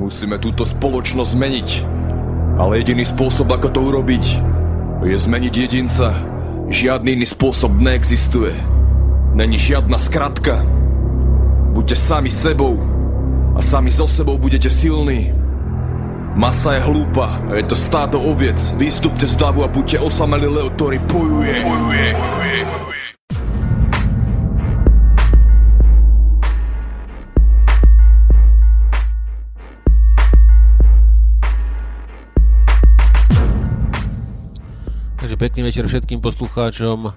Musíme túto spoločnosť zmeniť. Ale jediný spôsob, ako to urobiť, je zmeniť jedinca. Žiadny iný spôsob neexistuje. Není žiadna skratka. Buďte sami sebou a sami so sebou budete silní. Masa je hlúpa, je to stádo oviec. Vystúpte z davu a buďte osamelý leo, ktorý bojuje. Pekný večer všetkým poslucháčom.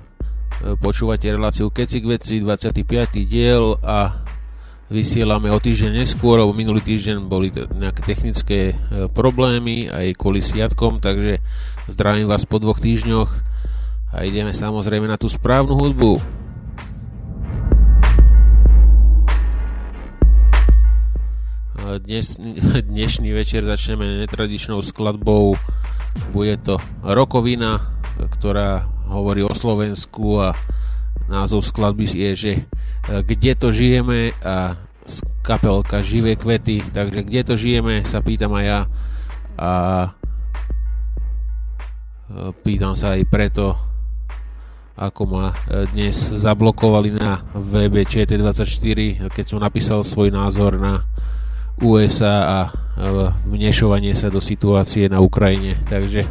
Počúvate reláciu Kecy veci, 25. diel a vysielame o týždeň neskôr, lebo minulý týždeň boli nejaké technické problémy aj kvôli sviatkom, takže zdravím vás po 2 týždňoch a ideme samozrejme na tú správnu hudbu. Dnešný večer začneme netradičnou skladbou. Bude to rokovina, ktorá hovorí o Slovensku a názov skladby je, že kde to žijeme, a kapelka Živé kvety, takže kde to žijeme sa pýtam aj ja a pýtam sa aj preto, ako ma dnes zablokovali na webe ČT24, keď som napísal svoj názor na USA a vnešovanie sa do situácie na Ukrajine, takže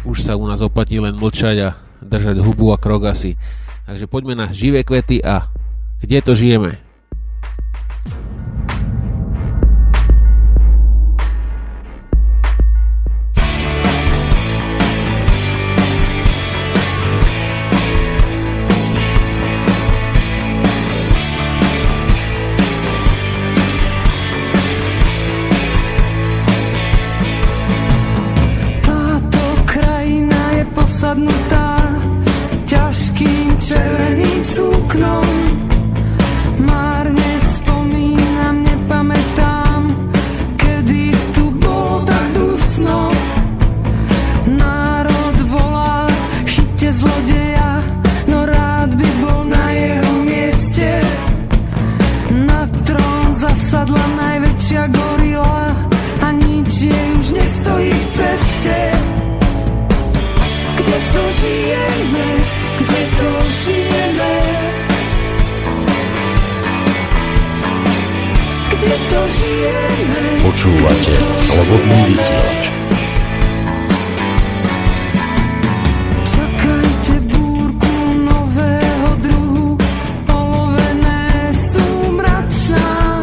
už sa u nás oplatí len mlčať a držať hubu a krok asi. Takže poďme na Živé kvety a kde to žijeme. Počúvate slobodný vysielač. Čakajte búrku nového druhu, olovené sú mračná.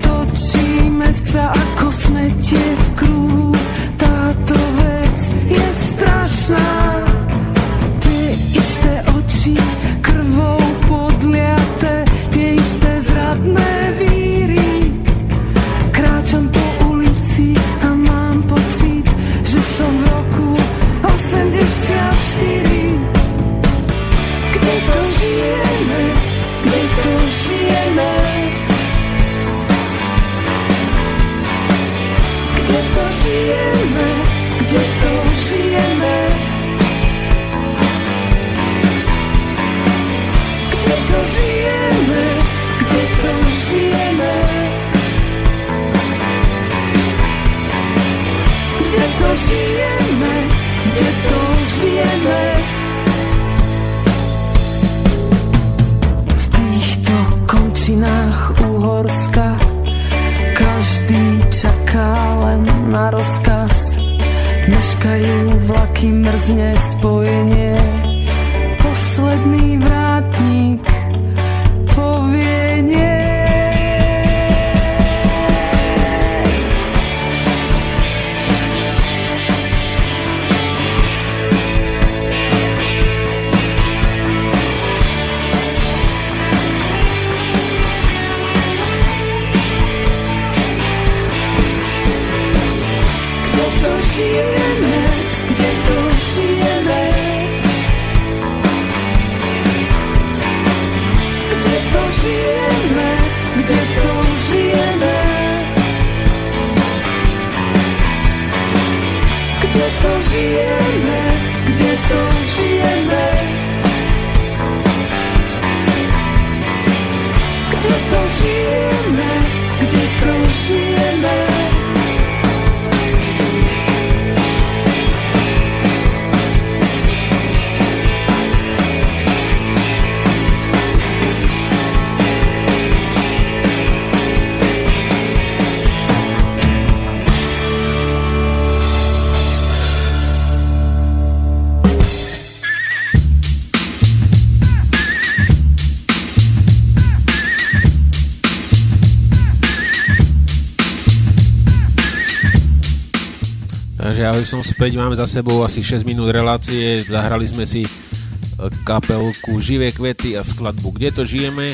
Točíme sa ako smetie v kruhu, táto vec je strašná. Tie isté oči, krvou podliate, tie isté zradné. Gdzie to żyjemy? Gdzie to żyjemy? Gdzie to żyjemy? Gdzie to żyjemy? Gdzie to żyjemy? W tych to kończynach Uhorska každý čaká len na rozkaz. Meškajú vlaky, mrzne spojenie. Posledný vrátnik povie nie. Gdzie to żyjemy? Gdzie to Takže ja som späť, máme za sebou asi 6 minút relácie, zahrali sme si kapelku Živé kvety a skladbu Kde to žijeme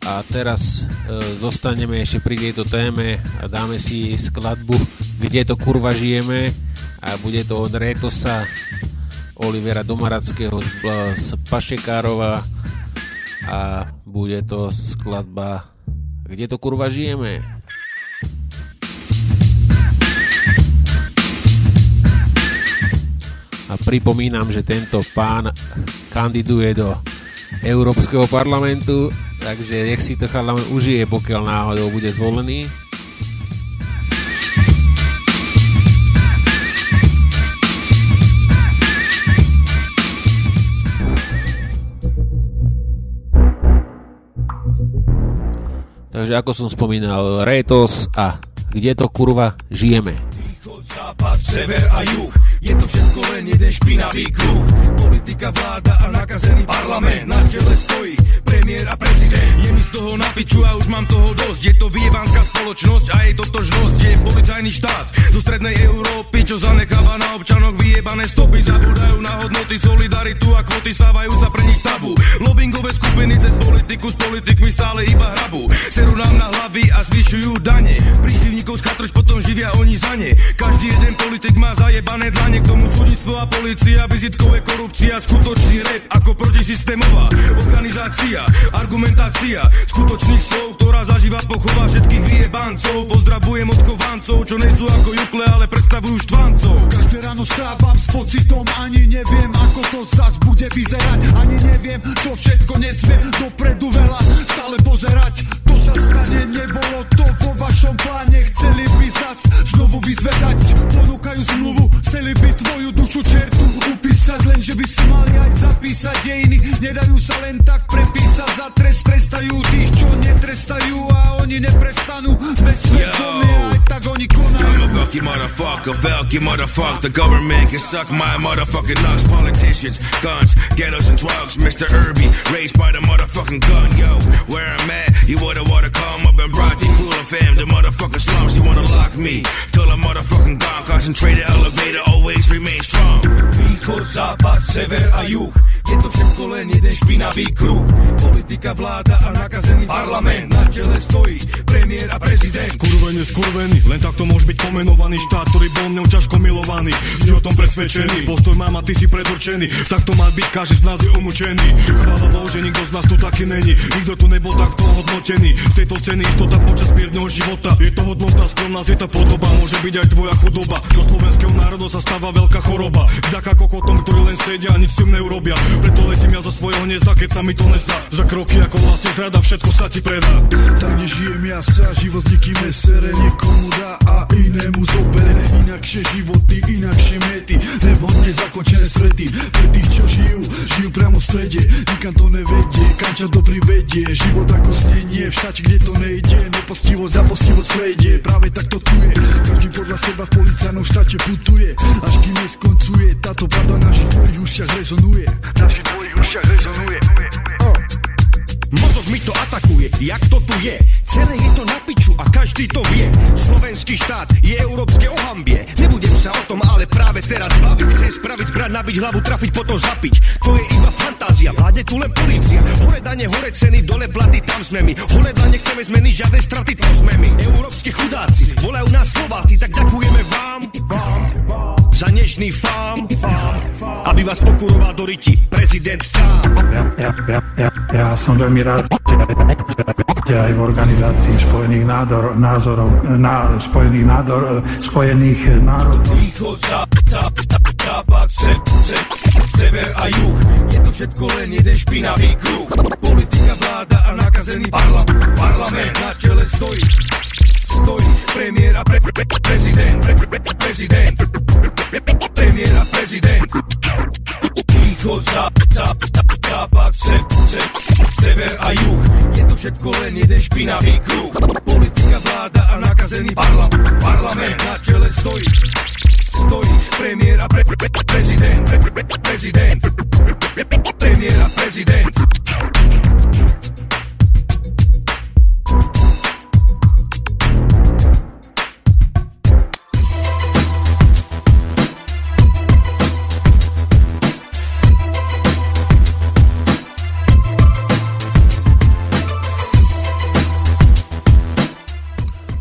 a teraz zostaneme ešte pri tejto téme a dáme si skladbu Kde to kurva žijeme a bude to od Retosa Olivera Domarackého z Pašekárova a bude to skladba Kde to kurva žijeme. A pripomínam, že tento pán kandiduje do Európskeho parlamentu, takže nech si to chalán užije, pokiaľ náhodou bude zvolený. Takže ako som spomínal, Retos a Kde to kurva žijeme. Východ, západ, sever a juh, je to všetko len jeden špinavý kruh. Politika, vláda a nakazený parlament, na čele stojí premiér a prezident. Je mi z toho na piču a už mám toho dosť. Je to vyjebanská spoločnosť a je to totožnosť. Je policajný štát zo strednej Európy, čo zanecháva na občanoch vyjebané stopy. Zabúdajú na hodnoty, solidaritu a kvoty, stávajú sa pre nich tabu. Lobingové skupiny cez politiku s politikmi stále iba hrabu. Serú nám na hlavy a zvyšujú dane. Príživníkov skatrč, potom živia oni za ne. Každý jeden politik má zajebané dlane, k tomu súdnictvo a polícia, vizitkové korupcia, skutočný rap ako protisystémová organizácia, argumentácia skutočných slov, ktorá zažíva pochová všetkých vyjebancov. Pozdravujem od chovancov, čo nejsú ako jukle, ale predstavujú štvancov. Každé ráno stávam s pocitom, ani neviem, ako to zas bude vyzerať, ani neviem, čo všetko nesmiem dopredu veľa stále pozerať. To sa stane, nebolo to vo vašom pláne, chceli by zas znovu vyzvedať. Ponúkajú zmluvu, chceli by tvoju dušu čertu upísať, lenže by si mali aj zapísať. Dejiny nedajú sa len tak prepísať, za trest trestajú tých, čo netrestajú a oni neprestanú, veď svedomie aj tak oni konajú. I'm a velký motherfucker, the government can suck my motherfucking nuts. Politicians, guns, ghettos and drugs, Mr. Irby, raised by the motherfucking gun. Yo, where I'm at, you wanna come up and rock the cooler fam, the motherfucking slums, you wanna lock me, till I'm motherfucking gone. Concentrated elevator, always remain strong. Východ, západ, sever a juh, je to všetko len jeden špinavý kruh. Politika, vláda a nakazený parlament, na čele stojí premiér a prezident. Skurvený, len takto môže byť pomenovaný štát, ktorý bol mnou ťažko milovaný. Si o tom presvedčený, postoj mám a ty si predurčený, takto má byť každý z nás je umúčený. Chvála Bohu, že nikto z nás tu taký není, nikto tu nebol takto hodnotený. Z tejto ceny istota počas mierneho života, je to hodnota, skromnosť je tá podoba, môže byť aj tvoja chudoba. Zo slovenského národa sa stáva veľká choroba, vďaka kokotom, ktorí len sedia a nič s tým neurobia. Preto letím ja zo svojho hniezda, keď sa mi to nezdá. Za kroky ako vlastne zrada, všetko sa ti predá. Tak nežijem ja sa, život s nikým nesere, niekomu dá a inému zobere. Inakšie životy, inakšie mety, nevhodne zakončené svety. Pre tých, čo žijú priamo v strede, nikam to nevedie, kam ťa to privedie. Život ako snenie, však kde to nejde, nepostivo za postivo svejde. Práve tak to tu je, každý podľa seba v policajnom štáte putuje, až kým neskoncuje táto pravda v našich tvojich ušiach rezonuje. Mozog mi to atakuje, jak to tu je. Celé je to na piču a každý to vie. Slovenský štát je európske ohambie. Nebudem sa o tom ale práve teraz baviť. Chcem spraviť zbraň, nabiť hlavu, trafiť, potom zapiť. To je iba fantázia, vládne tu len polícia. Hore dane, hore ceny, dole platy, tam sme my. Hore dane, chceme zmeny, žiadne straty, to sme my. Európski chudáci, volajú nás Slováci, tak ďakujeme vám. Za nežný fám, aby vás pokuroval do ryti prezident sám. Ja som veľmi rád, že aj v organizácii Spojených národov. Východ, západ, sever a juh, je to všetko len jeden špinavý kruh. Politika, vláda a nakazený parlament, na čele stojí premiér a prezident. Premier a prezident. Východ, západ, sever a juh, je to všetko len jeden špinavý kruh. Politika, vláda a nakazený parlament, na čele stojí premiér a prezident. Premier a prezident.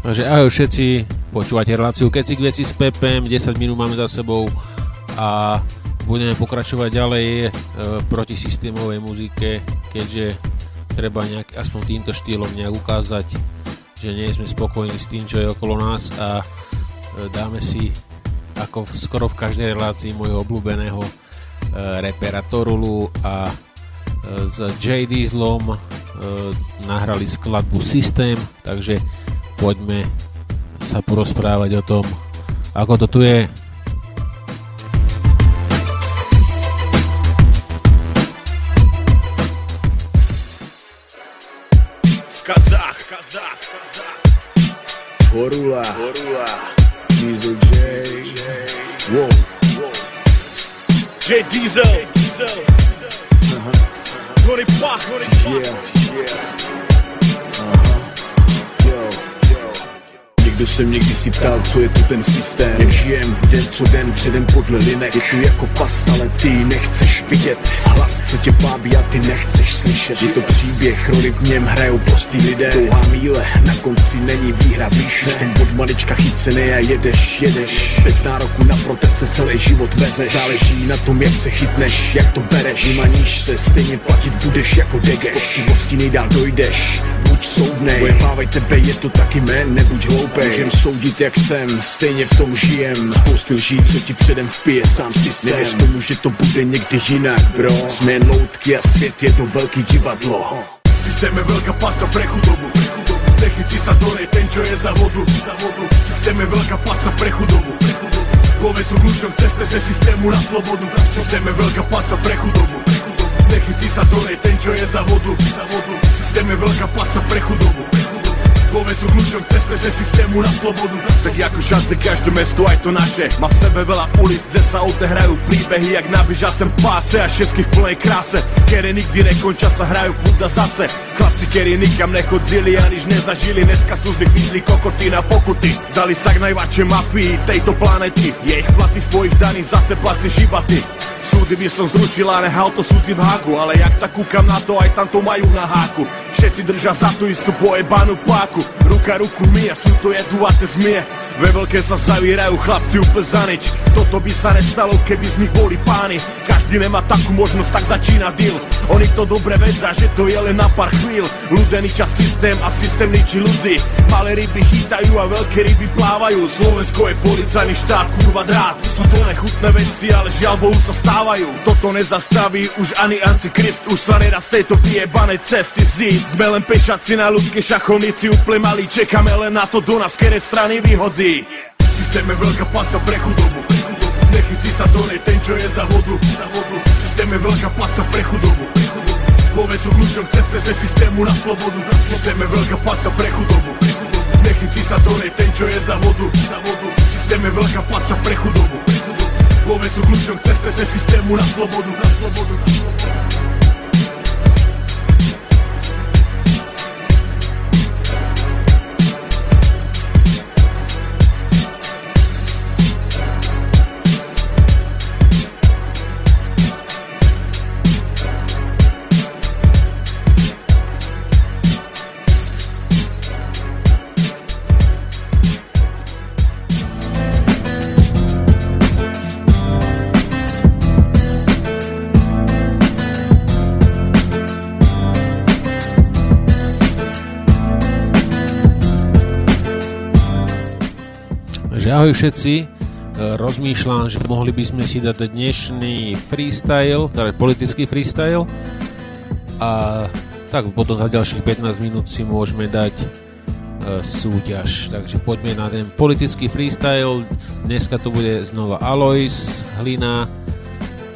Takže ahoj všetci, počúvate reláciu Kecy veci s Pepem, 10 minút máme za sebou a budeme pokračovať ďalej proti systémovej muzike, keďže treba nejak, aspoň týmto štýlom nejak ukázať, že nie sme spokojní s tým, čo je okolo nás a dáme si, ako skoro v každej relácii, môjho obľúbeného repera Torulu a s Jay Dieselom nahrali skladbu Systém, takže poďme sa porozprávať o tom, ako to tu je. V Kazách. Horula. Diesel J. Wow. J Diesel. Kdo se mě kdysi ptal, co je tu ten systém, jak žijem den co den, předem podle linek. Je tu jako past, ale ty nechceš vidět, hlas, co tě pábí a ty nechceš slyšet. Je to příběh, roli v něm hrajou prostý lidé, touhá míle, na konci není výhra, víš ne. Ten od malička chycený a jedeš, bez nároku na protest se celý život vezeš. Záleží na tom, jak se chytneš, jak to bereš, vymaníš se, stejně platit budeš jako degeš. Z poctivosti nejdál dojdeš, buď soudnej, pojebávaj tebe, je to taky jmén, nebuď hloupej. Můžem soudit jak jsem, stejně v tom žijem. Spousty lží, co ti předem vpije sám systém. Nevěř tomu, že to bude někdy jinak, bro. Jsme jen loutky a svět je to velký divadlo. Systém je velká pasta, pre chudobu. Technici sa dorej, ten čo je za vodu. Systém je velká pasta, pre chudobu. Love sú kľúčom ceste ze systému na slobodu. Systém je velká pasta, pre chudobu. Technici sa dorej, ten čo je za vodu. Systém je velká pasta, pre chudobu. Love sú kľúčom ceste ze systému na slobodu. Tak ako šance každé mesto, aj to naše má v sebe veľa ulic, kde sa odehrajú príbehy jak na bežiacem páse a všetky v plnej kráse, ktoré nikdy nekončia, sa hrajú fúda zase. Chlapci, ktorí nikam nechodzili a nič nezažili, dneska sú z nich vyšli kokoty na pokuty. Dali sa k najväčšej mafii tejto planety, jej platy svojich daní zase placi žibaty. Súdy by som zručila, nehal to súdy v háku, ale jak tak kúkam na to, aj tam to majú na háku. Všetci držia za tú istú pojebanú páku, ruka ruku myje, sú to jeduvaté zmije. Ve veľké sa zavírajú chlapci úplne za nič, toto by sa nestalo, keby z nich boli páni. Každý nemá takú možnosť, tak začína deal. Oni to dobre vedia, že to je len na pár chvíľ. Ľudia ničia systém a systém ničí ľudí. Malé ryby chytajú a veľké ryby plávajú. Slovensko je policajný štát, kurva drát. Sú to nechutné veci, ale žiaľ Bohu sa stávajú. Toto nezastaví už ani antikrist, už sa nedá z tejto vyjebanej cesty zísť. Sme len pešaci na ľudské šachovnici, úplne malí, čekáme len na to, do nás ktoré strany vyhodí. Systém je veľká pasta pre chudobu, nechytí sa donej ten, čo je za vodu. Systém je veľká pasta pre chudobu, love sú kľúčom ceste ze systému na slobodu. Systém je veľká pasta pre chudobu, nechytí sa donej ten, čo je za vodu. Systém je veľká pasta pre chudobu, love sú kľúčom ceste ze systému na slobodu. Ahoj všetci, rozmýšľam, že mohli by sme si dať dnešný freestyle, teda politický freestyle, a tak potom za ďalších 15 minút si môžeme dať súťaž. Takže poďme na ten politický freestyle. Dneska to bude znova Alojz Hlina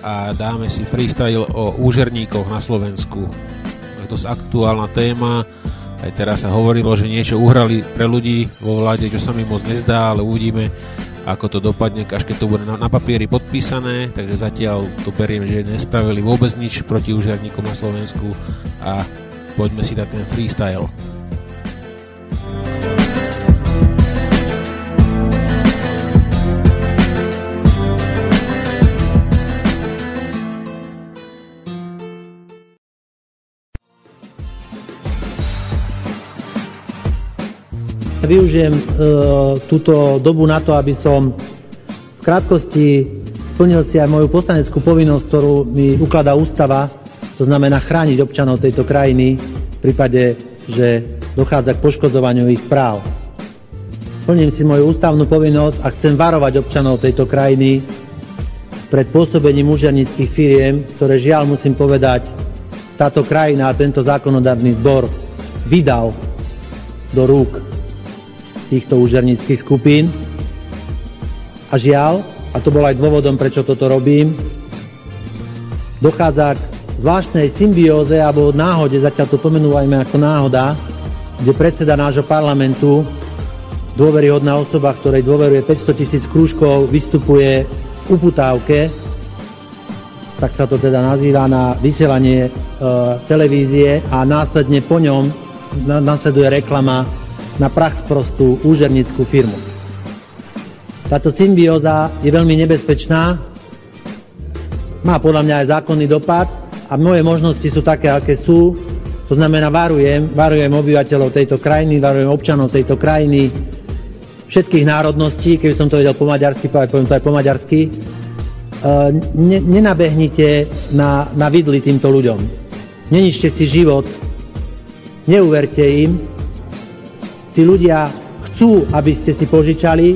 a dáme si freestyle o úžerníkoch na Slovensku. Je to aktuálna téma. Aj teraz sa hovorilo, že niečo uhrali pre ľudí vo vláde, čo sa mi moc nezdá, ale uvidíme, ako to dopadne, až keď to bude na papieri podpísané. Takže zatiaľ to beriem, že nespravili vôbec nič proti úžerníkom na Slovensku a poďme si dať ten freestyle. využijem túto dobu na to, aby som v krátkosti splnil si aj moju poslaneckú povinnosť, ktorú mi ukladá ústava, to znamená chrániť občanov tejto krajiny v prípade, že dochádza k poškodzovaniu ich práv. Plním si moju ústavnú povinnosť a chcem varovať občanov tejto krajiny pred pôsobením úžernických firiem, ktoré žiaľ musím povedať, táto krajina a tento zákonodárny zbor vydal do rúk týchto úžernických skupín. A žiaľ, a to bol aj dôvodom, prečo toto robím, dochádza k zvláštnej symbióze alebo náhode, zatiaľ to pomenúvajme ako náhoda, kde predseda nášho parlamentu, dôveryhodná osoba, ktorej dôveruje 500 000 krúžkov, vystupuje v uputávke, tak sa to teda nazýva, na vysielanie televízie, a následne po ňom nasleduje reklama na prach sprostú úžernickú firmu. Táto symbióza je veľmi nebezpečná, má podľa mňa aj zákonný dopad a moje možnosti sú také, aké sú. To znamená, varujem obyvateľov tejto krajiny, varujem občanov tejto krajiny, všetkých národností, keby som to vedel po maďarsky, poviem to aj po maďarsky. Nenabehnite na vidly týmto ľuďom. Neničte si život, neuverte im. Tí ľudia chcú, aby ste si požičali,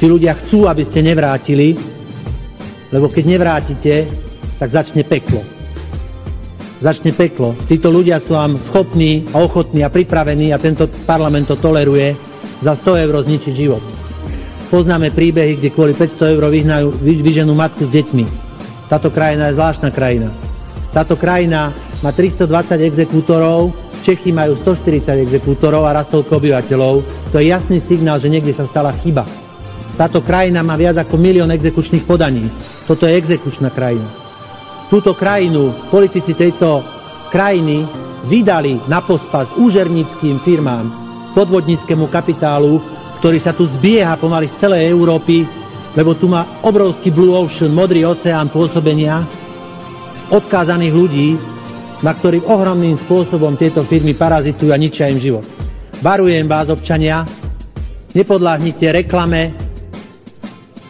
tí ľudia chcú, aby ste nevrátili, lebo keď nevrátite, tak začne peklo. Začne peklo. Títo ľudia sú vám schopní a ochotní a pripravení, a tento parlament to toleruje, za 100 eur zničiť život. Poznáme príbehy, kde kvôli 500 eur vyženú matku s deťmi. Táto krajina je zvláštna krajina. Táto krajina má 320 exekútorov, Čechy majú 140 exekútorov a raz toľko obyvateľov. To je jasný signál, že niekde sa stala chyba. Táto krajina má viac ako 1 000 000 exekučných podaní. Toto je exekučná krajina. Túto krajinu politici tejto krajiny vydali na pospas úžernickým firmám, podvodníckemu kapitálu, ktorý sa tu zbieha pomaly z celej Európy, lebo tu má obrovský blue ocean, modrý oceán pôsobenia odkázaných ľudí, na ktorých ohromným spôsobom tieto firmy parazitujú a ničia im život. Varujem vás, občania, nepodľahnite reklame,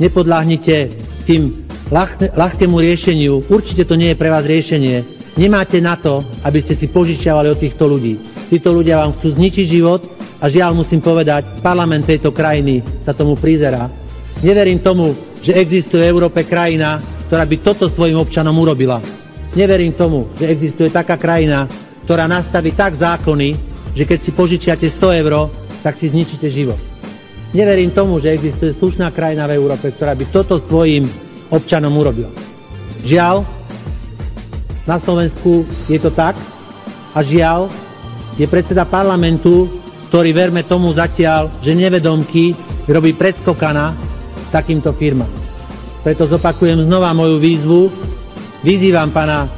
nepodľahnite tým ľahkému riešeniu. Určite to nie je pre vás riešenie. Nemáte na to, aby ste si požičiavali od týchto ľudí. Títo ľudia vám chcú zničiť život a žiaľ musím povedať, parlament tejto krajiny sa tomu prizerá. Neverím tomu, že existuje v Európe krajina, ktorá by toto svojim občanom urobila. Neverím tomu, že existuje taká krajina, ktorá nastaví tak zákony, že keď si požičiate 100 eur, tak si zničíte život. Neverím tomu, že existuje slušná krajina v Európe, ktorá by toto svojim občanom urobila. Žiaľ, na Slovensku je to tak a žiaľ, je predseda parlamentu, ktorý, verme tomu zatiaľ, že nevedomky robí predskokana takýmto firmám. Preto zopakujem znova moju výzvu. Vyzývam pána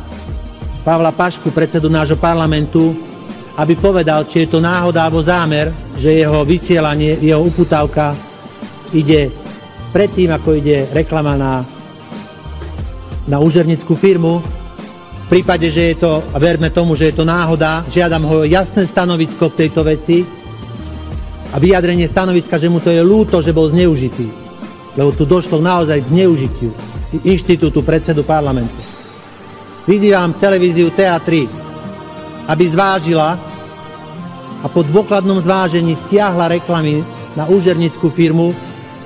Pavla Pašku, predsedu nášho parlamentu, aby povedal, či je to náhoda alebo zámer, že jeho vysielanie, jeho uputávka ide predtým, ako ide reklama na úžernickú firmu. V prípade, že je to, a verme tomu, že je to náhoda, žiadam ho jasné stanovisko k tejto veci a vyjadrenie stanoviska, že mu to je ľúto, že bol zneužitý. Lebo tu došlo naozaj k zneužitiu inštitútu predsedu parlamentu. Vyzývam televíziu TA3, aby zvážila a po dôkladnom zvážení stiahla reklamy na úžernickú firmu,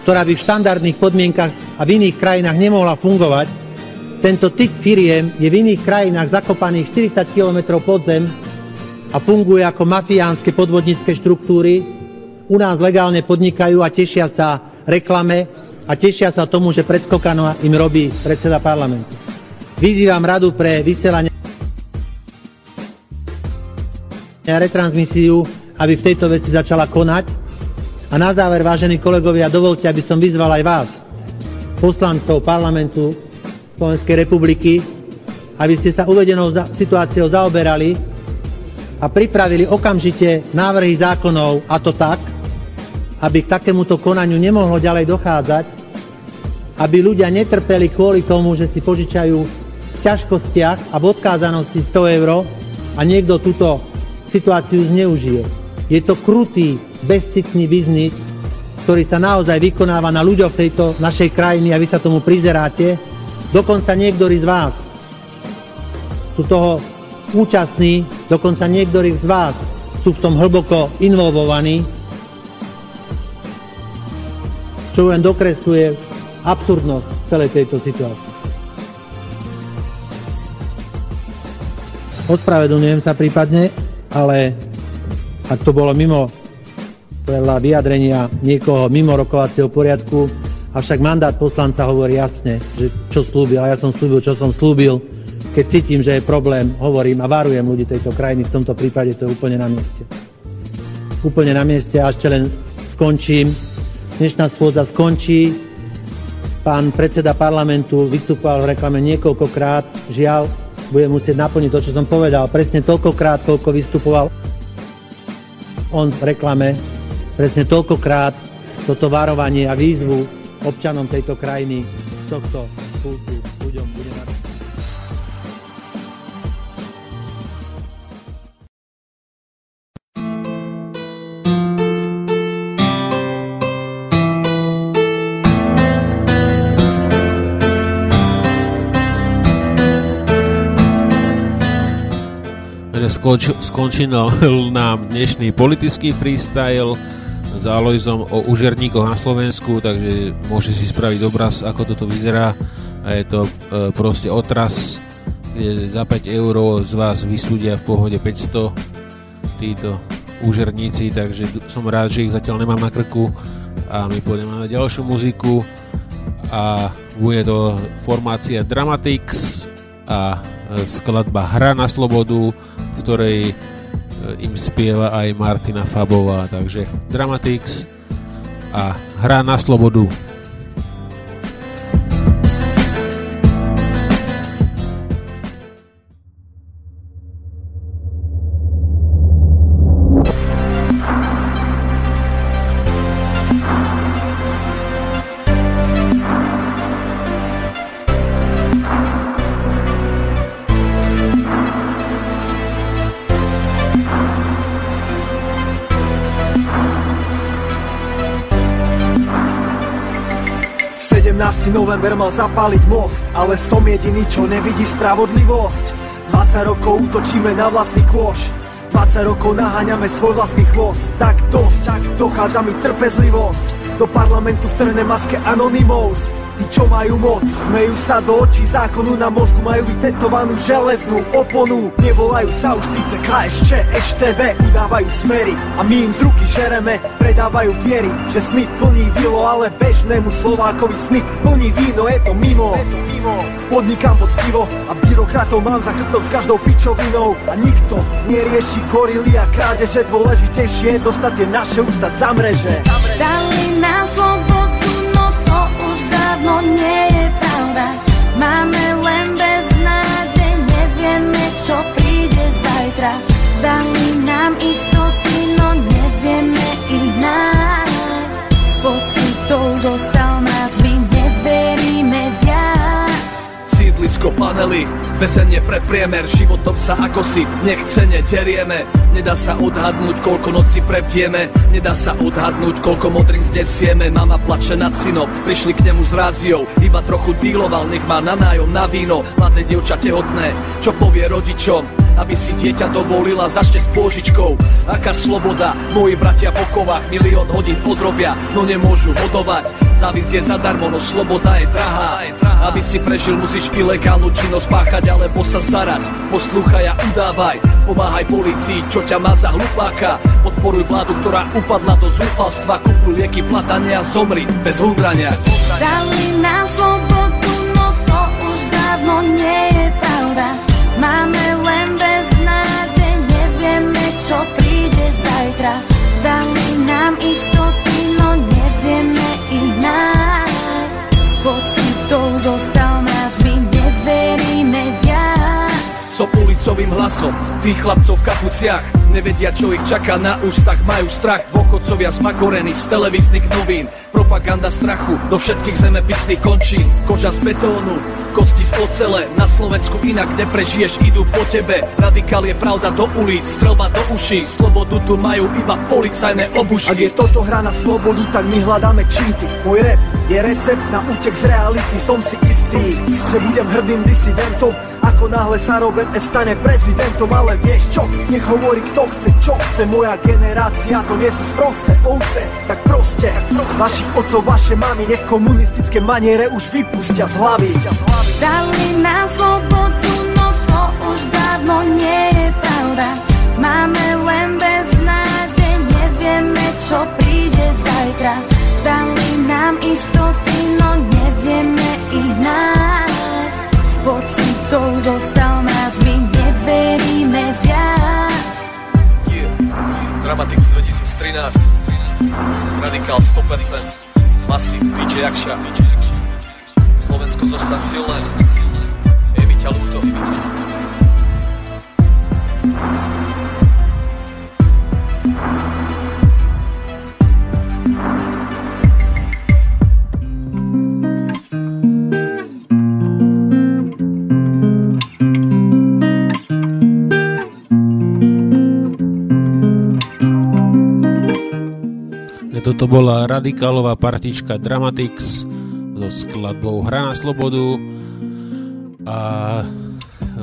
ktorá by v štandardných podmienkach a v iných krajinách nemohla fungovať. Tento typ firiem je v iných krajinách zakopaných 40 km pod zem a funguje ako mafiánske podvodnícke štruktúry. U nás legálne podnikajú a tešia sa reklame a tešia sa tomu, že predskokano im robí predseda parlamentu. Vyzývam radu pre vysielanie a retransmisiu, aby v tejto veci začala konať. A na záver, vážení kolegovia, dovolte, aby som vyzval aj vás, poslancov parlamentu Slovenskej republiky, aby ste sa uvedenou situáciou zaoberali a pripravili okamžite návrhy zákonov, a to tak, aby k takémuto konaniu nemohlo ďalej dochádzať, aby ľudia netrpeli kvôli tomu, že si požičajú v ťažkostiach a v odkázanosti 100 eur a niekto túto situáciu zneužije. Je to krutý, bezcitný biznis, ktorý sa naozaj vykonáva na ľuďoch tejto našej krajiny a vy sa tomu prizeráte. Dokonca niektorí z vás sú toho účastní, dokonca niektorí z vás sú v tom hlboko involvovaní, čo len dokresluje absurdnosť celej tejto situácie. Ospravedlňujem sa prípadne, ale ak to bolo mimo podľa vyjadrenia niekoho mimo rokovacieho poriadku, avšak mandát poslanca hovorí jasne, že čo slúbil, a ja som slúbil, čo som slúbil. Keď cítim, že je problém, hovorím a varujem ľudí tejto krajiny, v tomto prípade to je úplne na mieste. Úplne na mieste a ešte len skončím. Dnešná schôdza skončí. Pán predseda parlamentu vystupoval v reklame niekoľkokrát. Žiaľ, budem musieť naplniť to, čo som povedal. Presne toľkokrát, koľko vystupoval on v reklame. Presne toľkokrát toto varovanie a výzvu občanom tejto krajiny z tohto pultu ľuďom bude na... Skončil nám dnešný politický freestyle s Alojzom o úžerníkoch na Slovensku, takže môžete si spraviť obraz, ako toto vyzerá, a je to proste otras, kde za 5 eur z vás vysúdia v pohode 500 títo úžerníci, takže som rád, že ich zatiaľ nemám na krku a my pôjdeme na ďalšiu muziku a bude to formácia Dramatics a skladba Hra na slobodu, v ktorej im spieva aj Martina Fabová, takže Dramatics a Hra na slobodu. November mal zapáliť most, ale som jediný, čo nevidí spravodlivosť. 20 rokov útočíme na vlastný kôš, 20 rokov naháňame svoj vlastný chvost. Tak dosť, dochádza mi trpezlivosť. Do parlamentu vtrhne maske anonymous. Tí, čo majú moc, smejú sa do očí zákonu, na mozgu majú vytetovanú železnú oponu. Nevolajú sa už síce KSČ, ŠTB, udávajú smery a my im z ruky žereme, predávajú viery, že sny plní vilo, ale bežnému Slovákovi sny plní víno, je to mimo. Podnikám poctivo a byrokratov mám za chrbtom s každou pičovinou a nikto nerieši korily a krádeže, dôležitejšie je dostať tie naše ústa za mreže. Dali na slobodu, no to už dávno nie je pravda. Máme len beznádej, nevieme, čo príde zajtra. Dali nám istoty, no nevieme ich nájsť. S pocitou zostal nás, my neveríme viac. Sídlisko, panely, väzenie pre priemer, životom sa ako si nechcene derieme. Nedá sa odhadnúť, koľko noci prebdieme, nedá sa odhadnúť, koľko modrých zdesieme. Mama plače nad synom, prišli k nemu s ráziou, iba trochu díloval, nech má na nájom na víno. Mladé dievča tehotné, čo povie rodičom, aby si dieťa dovolila, začne s pôžičkou. Aká sloboda, moji bratia po kovách, milión hodín odrobia, no nemôžu hodovať. Závisť je zadarmo, no sloboda je drahá. Aby si prežil, musíš ilegálnu činnosť páchať, alebo sa starať. Poslúchaj a udávaj, pomáhaj polícii, čo ťa má za hlupáka. Podporuj vládu, ktorá upadla do zúfalstva, kúpuj lieky, platania a zomri bez hundrania. Dali nám slobodu, no to už dávno nie je pravda. Máme len beznádej, nevieme, čo príde zajtra. Dali nám istoty, no nevieme ich nájsť. S pocitou zostal nás, my neveríme viac. So policu hlasovým hlasom tých chlapcov v kapuciach. Nevedia, čo ich čaká, na ústach majú strach. Dôchodcovia zmakorení z televíznych novín, propaganda strachu do všetkých zemepisných končín. Koža z betónu, kosti z ocele, na Slovensku inak neprežiješ, idú po tebe. Radikál je pravda do ulic, strelba do uší, slobodu tu majú iba policajné obušky. Ak je toto hra na slobodu, tak my hľadáme činty. Môj rap je recept na útek z reality. Som si istý, že budem hrdým disidentom, ako náhle sa Robert F. stane prezidentom. Ale vieš čo, nech hovorí kto chce, čo chce. Moja generácia to nie sú sprosté ovce. Tak proste, vašich otcov, vaše mami, nech komunistické maniere už vypustia z hlavy. Dali na slobodu, no to už dávno nie je pravda. Máme len beznádej, nevieme čo príde zajtra. Dali nám istoty, no nevieme ich nájsť. S pocitou zostal nás, my neveríme viac. Dramatics 2013, Radikál 100%, Masív, DJ Jakša. Slovensko zostať silné, je mi ťa ľúto. Toto bola radikálová partička Dramatics so skladbou Hra na slobodu. A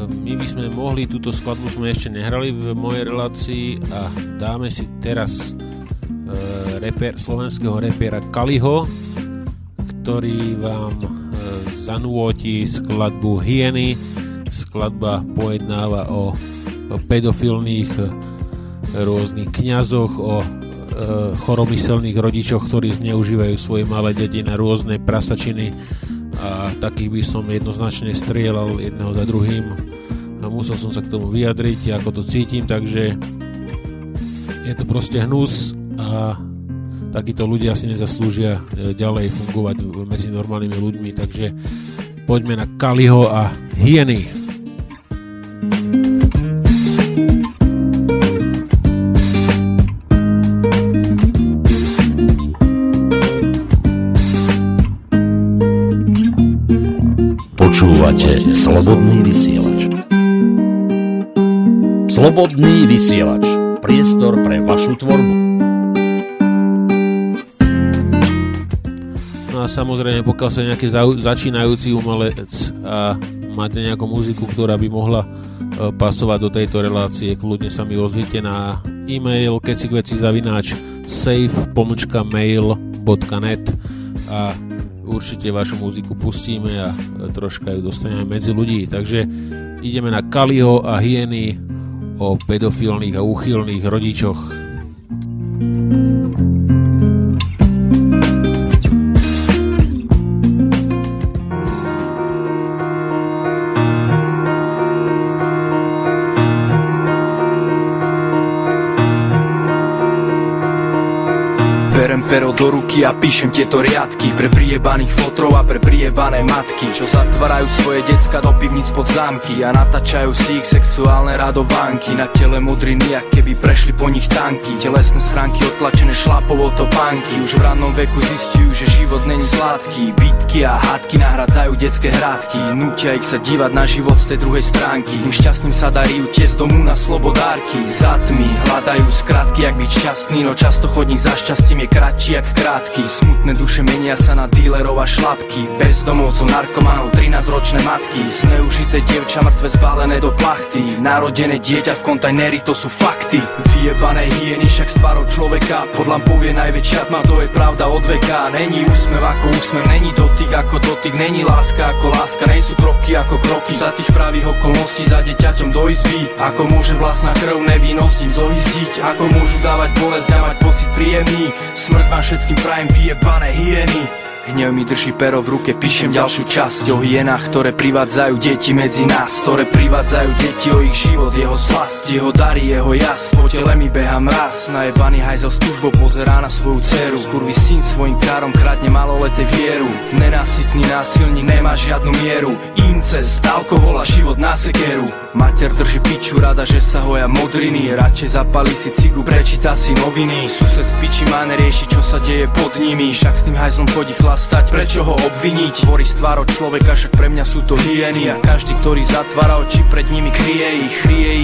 my by sme mohli, túto skladbu sme ešte nehrali v mojej relácii, a dáme si teraz slovenského repera Kaliho, ktorý vám zanúti skladbu Hyeny. Skladba pojednáva o pedofilných rôznych kňazoch, o choromyselných rodičoch, ktorí zneužívajú svoje malé deti na rôzne prasačiny, a takých by som jednoznačne strieľal jedného za druhým. A musel som sa k tomu vyjadriť, ako to cítim, takže je to proste hnus a takíto ľudia si nezaslúžia ďalej fungovať medzi normálnymi ľuďmi, takže poďme na Kaliho a Hyeny. Počúvate Slobodný vysielač. Slobodný vysielač. Priestor pre vašu tvorbu. No a samozrejme, pokiaľ sa nejaký začínajúci umelec a máte nejakú muziku, ktorá by mohla pasovať do tejto relácie, kľudne sa mi ozvite na e-mail kecikveci@safe.mail.net a určite vašu muziku pustíme a troška ju dostaneme medzi ľudí. Takže ideme na Kaliho a Hyeny o pedofilných a úchylných rodičoch. Pero do ruky a píšem tieto riadky pre priebaných fotrov a pre priebané matky, čo zatvárajú svoje decka do pivnic pod zámky a natáčajú si ich sexuálne radovánky. Na tele modriny, ak keby prešli po nich tanky, telesné schránky otlačené šlapovo topánky. Už v rannom veku zistujú, že život není sladký. Bitky a hádky nahradzajú detské hrádky, nútia ich sa dívať na život z tej druhej stránky. Im šťastným sa darí utiec domu na slobodárky. Zatmy hľadajú skratky, ak byť šťastný, no často chodník za šťastím je či jak krátky. Smutné duše menia sa na dílerov a šlapky, bezdomovcov, narkomanov, 13-ročné matky, zneužité dievča mŕtve zbalené do plachty, narodené dieťa v kontajneri, to sú fakty. Vyjebané hyeny však s tvárou človeka, pod lampou je najväčšia tma, to je pravda od veka. Není úsmev ako úsmev, není dotyk ako dotyk, není láska ako láska, nejsú kroky ako kroky. Za tých pravých okolností za deťaťom do izby, ako môže vlastná krv nevinnostím zohyzdiť, ako môžu dávať bolesť, dávať pocit príjemný. Smrť vám všetkým prajem, vyjebané hyeny. Hnev mi drží pero v ruke, píšem ďalšiu časť o hyenách, ktoré privádzajú deti medzi nás, ktoré privádzajú deti o ich život, jeho slasť, jeho dary, jeho jas, po tele mi beha mraz. Najebaný hajzel s tužbou pozerá na svoju dceru, skurvý syn svojim krárom kradne maloleté vieru. Nenásytný násilník nemá žiadnu mieru, incest, alkohol a život na sekeru. Mater drží piču, rada, že sa hoja modriny, radšej zapalí si cigu, prečíta si noviny. Sused v piči má nerieši, čo sa deje pod nimi, však s tým hajzlom chodí chlap. Stať, prečo ho obviniť? Tvorí stvár od človeka, však pre mňa sú to hyeny a každý, ktorý zatvára oči pred nimi, kryje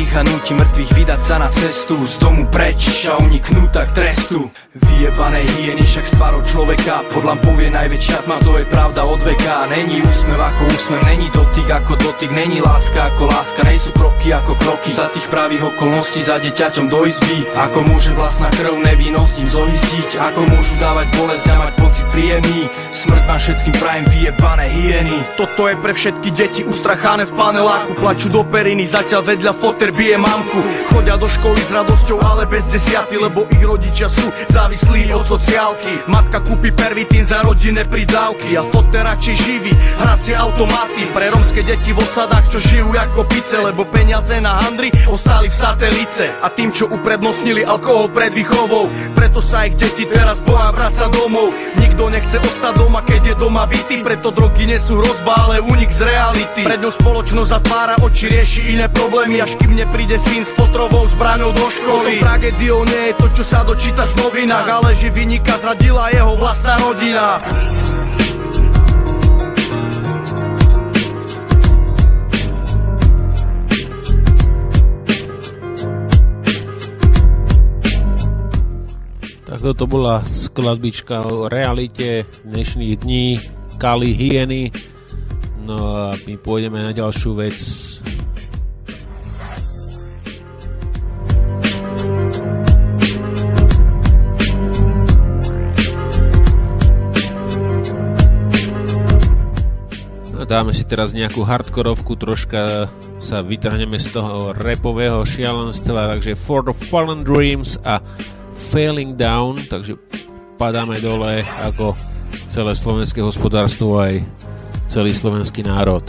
ich a núti mŕtvych vydať sa na cestu z domu preč a uniknú tak trestu. Vyjebané hyeny, však s tvárou človeka podľa povie najväčšia tma, to je pravda od veka. Není úsmev ako úsmev, není dotyk ako dotyk, není láska ako láska, nejsú kroky ako kroky. Za tých pravých okolností za deťaťom do izby, ako môže vlastná krv nevinnosť im zohystiť, ako môžu dávať bolesť a mať pocit príjemný. Smrť vám všetkým prajem, vyjebané hyeny. Toto je pre všetky deti ustrachané v paneláku, plaču do periny, zatiaľ vedľa foter bije mamku. Chodia do školy s radosťou, ale bez desiaty, lebo ich rodičia sú závislí od sociálky. Matka kúpi pervitín za rodinné pridávky a foter radšej živí hracie automaty pre romské deti v osadách, čo žijú ako pice, lebo peniaze na handry ostali v satelice a tým, čo uprednostnili alkohol pred výchovou, preto sa ich deti teraz boja vráca domov. Nikto nechce ostať doma, keď je doma bytý, preto drogy nie sú hrozba, ale únik z reality. Pred ňou spoločnosť zatvára oči, rieši iné problémy, až kým nepríde syn s potrovou zbraňou do školy. Toto tragédiou nie je to, čo sa dočítaš v novinách, ale že vinníka zradila jeho vlastná rodina. Tak toto bola skladbička o realite dnešných dní, Kali hyeny. No a my pôjdeme na ďalšiu vec. No dáme si teraz nejakú hardkorovku, troška sa vytrhneme z toho rapového šialenstva, takže For the Fallen Dreams a Falling Down, takže padáme dole ako celé slovenské hospodárstvo aj celý slovenský národ.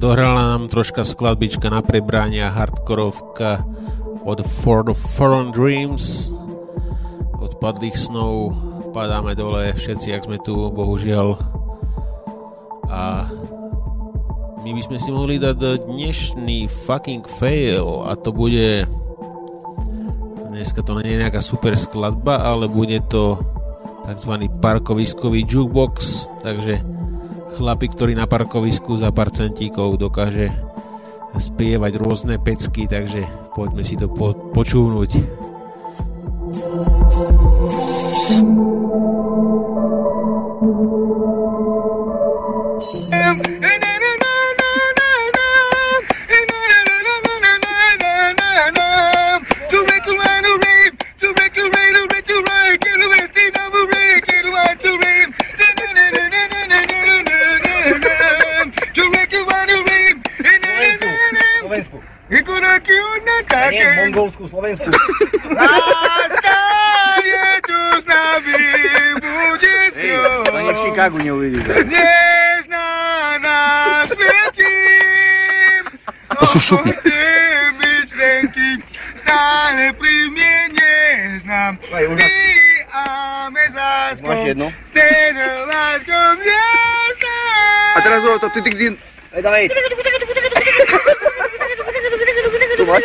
Dohrala nám troška skladbička na prebrania, hardkorovka od For the Fallen Dreams, od Padlých snov. Padáme dole všetci, jak sme tu, bohužiaľ. A my by sme si mohli dať dnešný fucking fail, a to bude... Dneska to nie je nejaká super skladba, ale bude to takzvaný parkoviskový jukebox, takže chlapi, ktorí na parkovisku za pár centíkov dokáže spievať rôzne pecky, takže poďme si to počúvnuť. Шутник. Atrás, ты где? Давай. Тумач.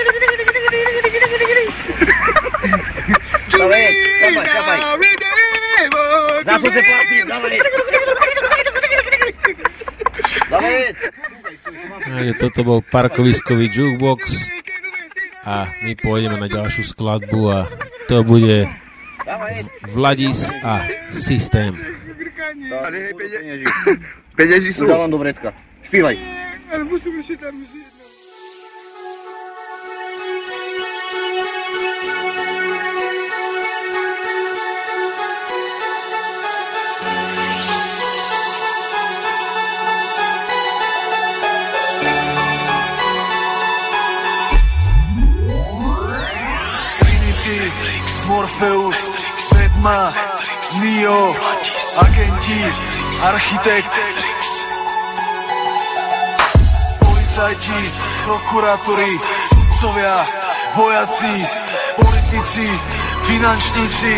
Давай, давай. Запусти пластик, давай. Давай. Toto bol parkoviskový jukebox a my pôjdeme na ďalšiu skladbu a to bude Vladis a Systém. Peňaží sú. Dávam do vrecka. Špívaj. Ale musím ešte tam žiť. Morpheus, Sedma, Neo, agenti, architekt, policajti, prokurátori, sudcovia, vojaci, politici, finančníci.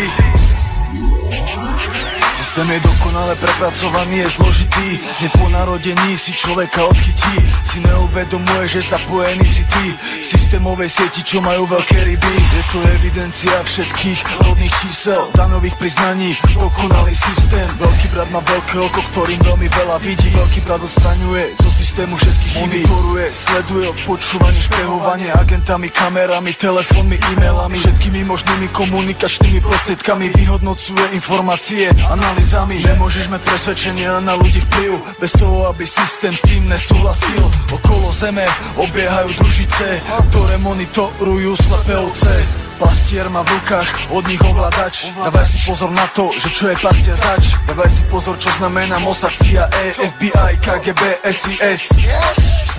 Systém je dokonale prepracovaný, je zložitý, neponarodení si človeka odchytí, si neuvedomuje, že zapojený si ty v systémovej sieti, čo majú veľké ryby. Je to evidencia všetkých rodných čísel, daňových priznaní, dokonalý systém. Veľký brat má veľké oko, ktorým veľmi veľa vidí. Veľký brat odstraňuje zo systému všetkých chyby. Monitoruje, sleduje odpočúvanie, špehovanie agentami, kamerami, telefónmi, e-mailami, všetkými možnými komunikačnými prostriedkami, vyhodnocuje informácie, analýzy. Nemôžeš mať presvedčenia na ľudí vplyv bez toho, aby systém s tým nesúhlasil. Okolo zeme obiehajú družice, ktoré monitorujú slepé ovce. Pastier má v rukách, od nich ovládač. Dávaj si pozor na to, že čo je pastier zač. Dávaj si pozor, čo znamená Mossad, CIA, FBI, KGB, SIS.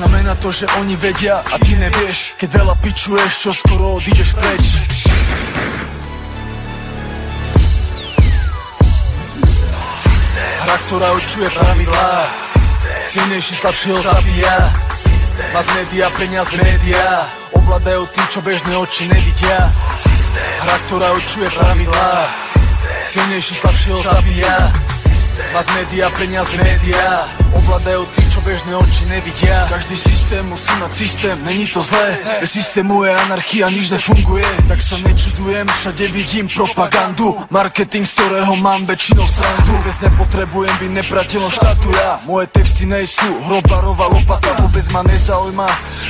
Znamená to, že oni vedia a ty nevieš. Keď veľa pičuješ, čo skoro odídeš preč. Hra, ktorá určuje pravidlá, silnejší slabšieho zabíja. Vás média, peniaz média, ovládajú tí, čo bežné oči nevidia. Hra, ktorá určuje pravidlá, silnejší slabšieho zabíja. Vás média, peniaz média, ovládajú tí, čo bežné oči nevidia. Každý systém musí mať systém, není to zlé. Bez systému je anarchia, nič nefunguje. Tak sa nečudujem, všade vidím propagandu, marketing, z ktorého mám väčšinou srandu. Vôbec nepotrebujem byť nepriateľom štátu ja. Moje texty nejsú hrobarová lopata. Vôbec ma nezaujíma,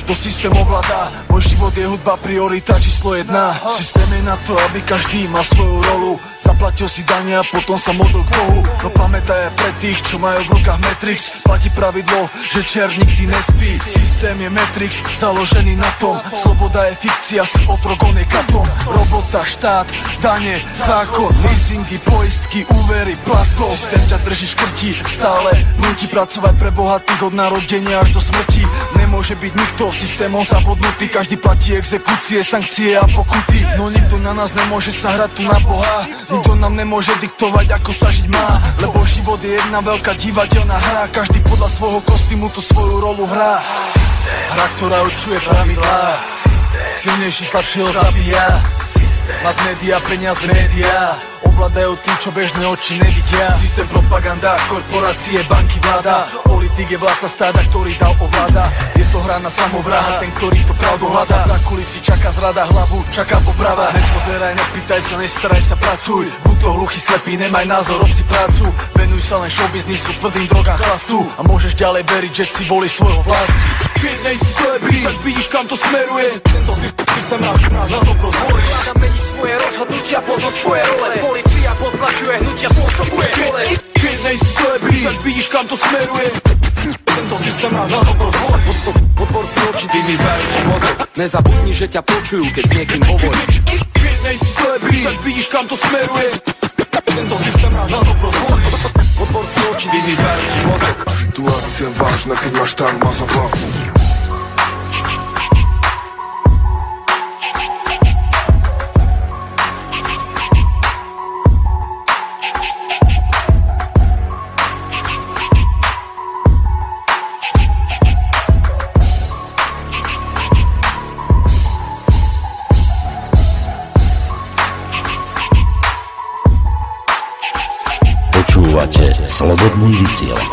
to systém ovláda. Môj život je hudba, priorita číslo 1. Systém je na to, aby každý mal svoju rolu. Zaplatil si dania, potom sa modlil k Bohu. No pamätaj aj pre tých, čo majú v rukách Matrix. Platí pravidlo, že čer nikdy nespí. Systém je Matrix, založený na tom. Sloboda je fikcia, otrok on je katom. Robota, štát, dane, zákon, leasingy, poistky, úvery, platov. Systém ťa drží škrti, stále nutí pracovať pre bohatých od narodenia až do smrti. Nemôže byť nikto systémom zabodnutý. Každý platí exekúcie, sankcie a pokuty. No nikto na nás nemôže sa hrať tu na Boha. nikto nám nemôže diktovať, ako sa žiť má, lebo život je jedna veľká divadelná hra, každý podľa svojho kostýmu tú svoju rolu hrá. Hra, ktorá určuje pravidlá, silnejší slabšieho zabíja, nás média, peniaz média, ovládajú tí, čo bežné oči nevidia. Systém, propaganda, korporácie, banky, vláda, politik je vládca stáda, ktorý dal ovláda. Je to hra na samovraha, ten, ktorý to pravdu hľadá. Za kulisy čaká zrada, hlavu čaká poprava. Nepozeraj, nepýtaj sa, nestaraj sa, pracuj. Buď to hluchý, slepý, nemaj názor, rob si prácu. Venuj sa len showbiznisu, tvrdým drogám, chlastu, a môžeš ďalej veriť, že si volí svojho vládcu. Keď nejsi klebí, tak vidíš, kam to smeruje. Tento systém nás na dobro zvorí. Vláda mení svoje rozhodnutia podľa svoje role. Polícia podlažuje hnutia, spôsobuje vole. Keď nejsi klebí, tak vidíš, kam to smeruje. Tento systém nás na dobro zvorí. Otvor si oči, vymývajú mozog. Nezabudni, že ťa počujú, keď s niekým hovoríš. Keď nejsi klebí, tak vidíš, kam to smeruje. Tento systém nás na dobro zvorí. Otvor si oči, vymývajú mozog. Situácia vážna, keď máš tarma za hlavu. Slobodný vysielač.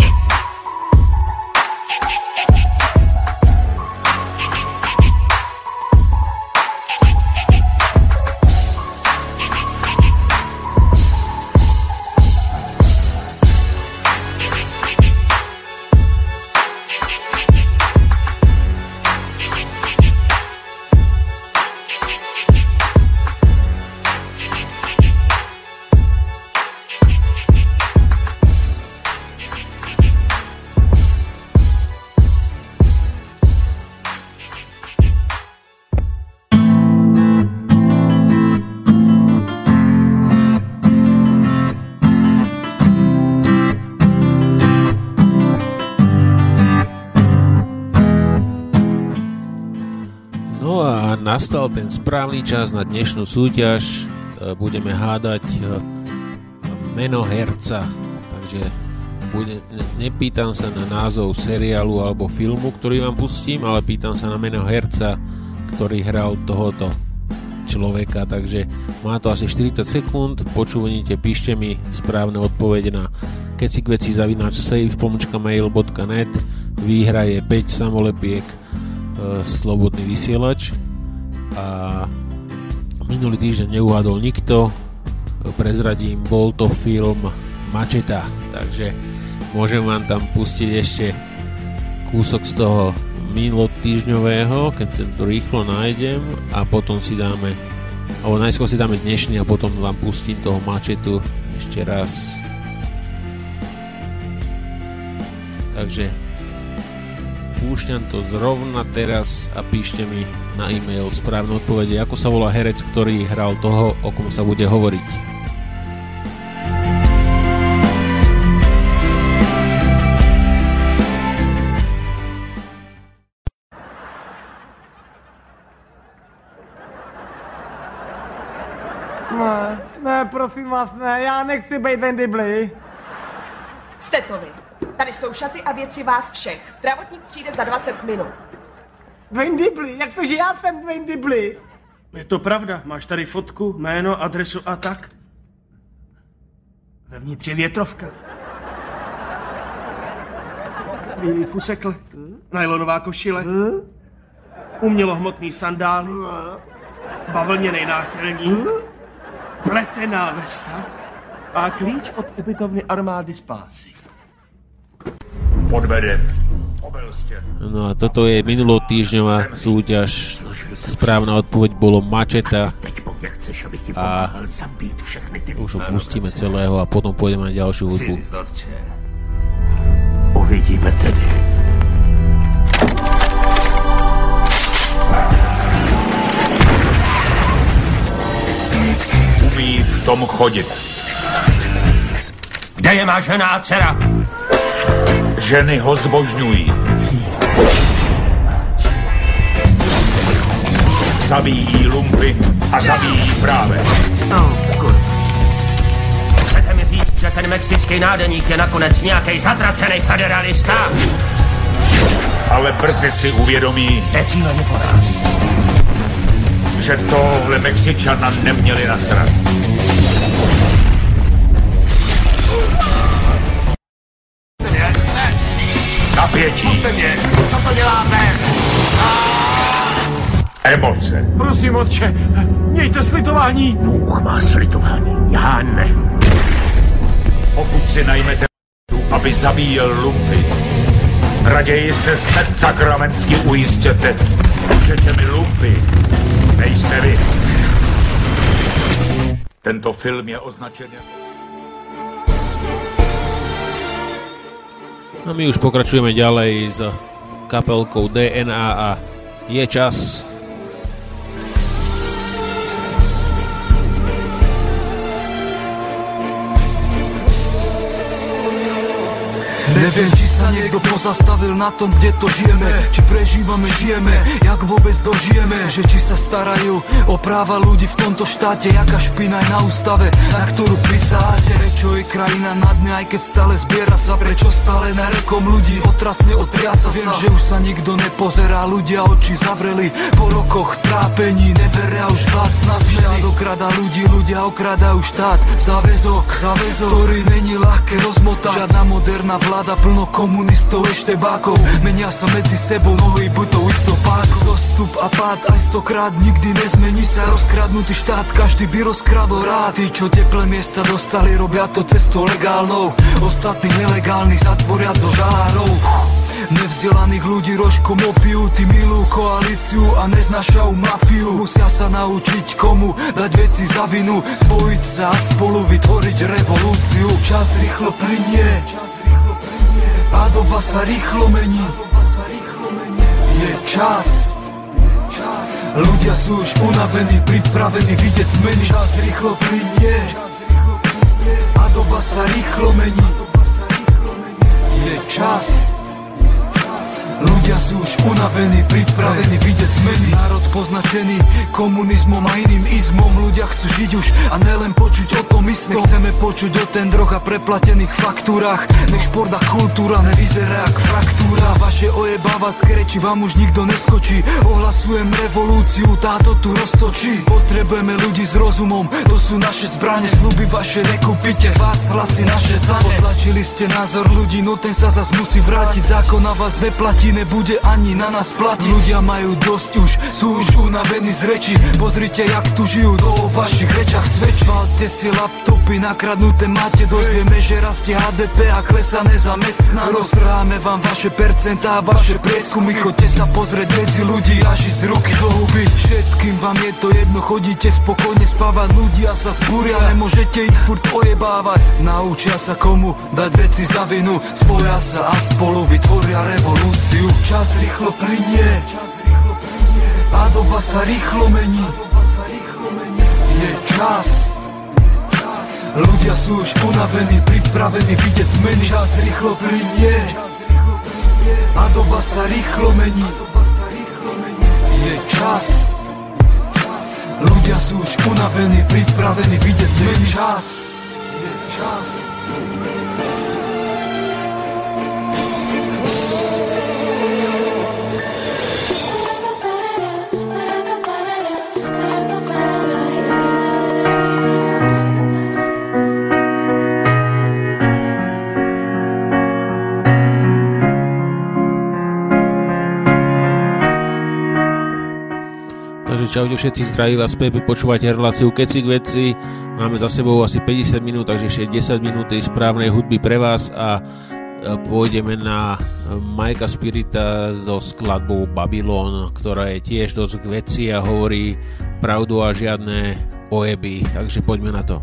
Nastal ten správny čas na dnešnú súťaž. Budeme hádať meno herca. Takže nepýtam sa na názov seriálu alebo filmu, ktorý vám pustím, ale pýtam sa na meno herca, ktorý hral tohoto človeka. Takže má to asi 40 sekúnd. Počúvajte, píšte mi správne odpovede na kecikveci@save.mail.net. Výhra je 5 samolepiek Slobodný vysielač. A minulý týždeň neuhádol nikto, prezradím, bol to film Mačeta, takže môžem vám tam pustiť ešte kúsok z toho minulotýždňového, keď to rýchlo nájdem, a potom si dáme, alebo najskôr si dáme dnešný a potom vám pustím toho Mačetu ešte raz. Takže púšťam to zrovna teraz a píšte mi na e-mail správne odpovede, ako sa volá herec, ktorý hral toho, o kom sa bude hovoriť. Ne, prosím vás, ne, já nechci být Dwayne Dibley. Jste to vy. Tady jsou šaty a věci vás všech. Zdravotník přijde za 20 minut. Dwayne Dibley, jak to, že já jsem Dwayne Dibley? Je to pravda, máš tady fotku, jméno, adresu a tak. Vevnitř je větrovka. Bílý fusekl, najlonová košile, umělohmotný sandály, bavlněnej nátěrník, pletená vesta a klíč od ubytovny armády spásy. Podvedem. No a toto je minulotýždňová súťaž. Správna odpoveď bolo Mačeta a už ho pustíme celého a potom pôjdeme na ďalšiu hudbu. Uvidíme tedy. Umí v tom chodit. Kde je má žena a dcera? Ženy ho zbožňují. Zabíjí lumpy a zabíjí právě. ten mexický nádeník je nakonec nějakej zatracený federalista. Ale brzy si uvědomí, necíleně po nás, že tohle Mexičana neměli na straně. Napětí. Co to děláte? Emoce. Prosím, otče, mějte slitování. Bůh má slitování, já ne. Pokud si najmete, aby zabíjel lumpy, raději se snad sakramensky ujistěte, že těmi lumpy nejste vy. Tento film je označen jako... A my už pokračujeme ďalej s kapelkou DNA a je čas. Nevím, či se někdo pozastavil na tom, kde to žijeme, či prežívame, žijeme, jak vůbec dožijeme, že či se starají o práva lidí v tomto štáte, jaká špina je na ústave, na kterou prisáte. Prečo je krajina na dne, aj keď stále zbiera sa, prečo stále na rekom ľudí otrasne otriasa sa. Viem, že už sa nikdo nepozerá, ľudia oči zavreli, po rokoch trápení neveria už vác na zmeny. Štát okrada ľudí, ľudia okradajú štát, záväzok, ktorý není ľahké rozmotať. Žiadna moderná vláda, plno komunistov, eštebákov, menia sa medzi sebou, mnohí buď to isto pákov. Zostup a pád, aj stokrát nikdy nezmení sa. Rozkradnutý štát, každý by rozkradol rád. Tí, čo teplé miesta dostali, robia to cestou legálnou. Ostatných nelegálnych zatvoria do žalárov. Nevzdelaných ľudí rožkom opijú, tí milujú koalíciu a neznášajú mafiu. Musia sa naučiť komu dať veci za vinu, spojiť sa a spolu vytvoriť revolúciu. Čas rýchlo plynie a doba sa rýchlo mení. Je čas. Ľudia sú už unavení, pripravení vidieť zmeny. Čas rýchlo plynie a doba sa rýchlo mení. Je čas. Ľudia sú už unavení, pripravení vidieť zmeny. Národ poznačený komunizmom a iným izmom. Ľudia chcú žiť už a nelen počuť o tom istom. Nechceme počuť o tendroch a preplatených faktúrach. Nech šport a kultúra nevyzerá jak fraktúra. Vaše ojebávacké reči vám už nikto neskočí. Ohlasujem revolúciu, táto tu roztočí. Potrebujeme ľudí s rozumom, to sú naše zbrane. Sľuby vaše nekúpite, vác hlasy naše zane. Potlačili ste názor ľudí, no ten sa zas musí vrátiť. Zákon na vás neplatí, nebude ani na nás platiť. Ľudia majú dosť už, sú už unavení z reči. Pozrite, jak tu žijú, to o vašich rečach svedčí. Valte si laptopy, nakradnuté máte dosť. Vieme, že rastie HDP a klesá nezamestnanosť. Roztráme vám vaše percentá, vaše prieskumy. Chodte sa pozrieť medzi ľudí až z ruky do huby. Všetkým vám je to jedno, chodíte spokojne spávať. Ľudia sa zbúria, nemôžete ich furt ojebávať. Naučia sa komu dať veci za vinu, spoja sa a spolu vytvoria revolúciu. Čas rýchlo plynie a doba sa rýchlo mení. Je čas. Ľudia sú už unavení, pripravení vidieť zmeny. Čas rýchlo plynie a doba sa rýchlo mení. Je čas. Ľudia sú už unavení, pripravení vidieť zmeny. Čas. Je čas. Čaute všetci, zdraví vás Pepe, počúvate reláciu Kecy veci. Máme za sebou asi 50 minút, takže ešte 10 minút tej správnej hudby pre vás a pôjdeme na Majka Spirita so skladbou Babylon, ktorá je tiež dosť k veci a hovorí pravdu a žiadne ojeby, takže poďme na to.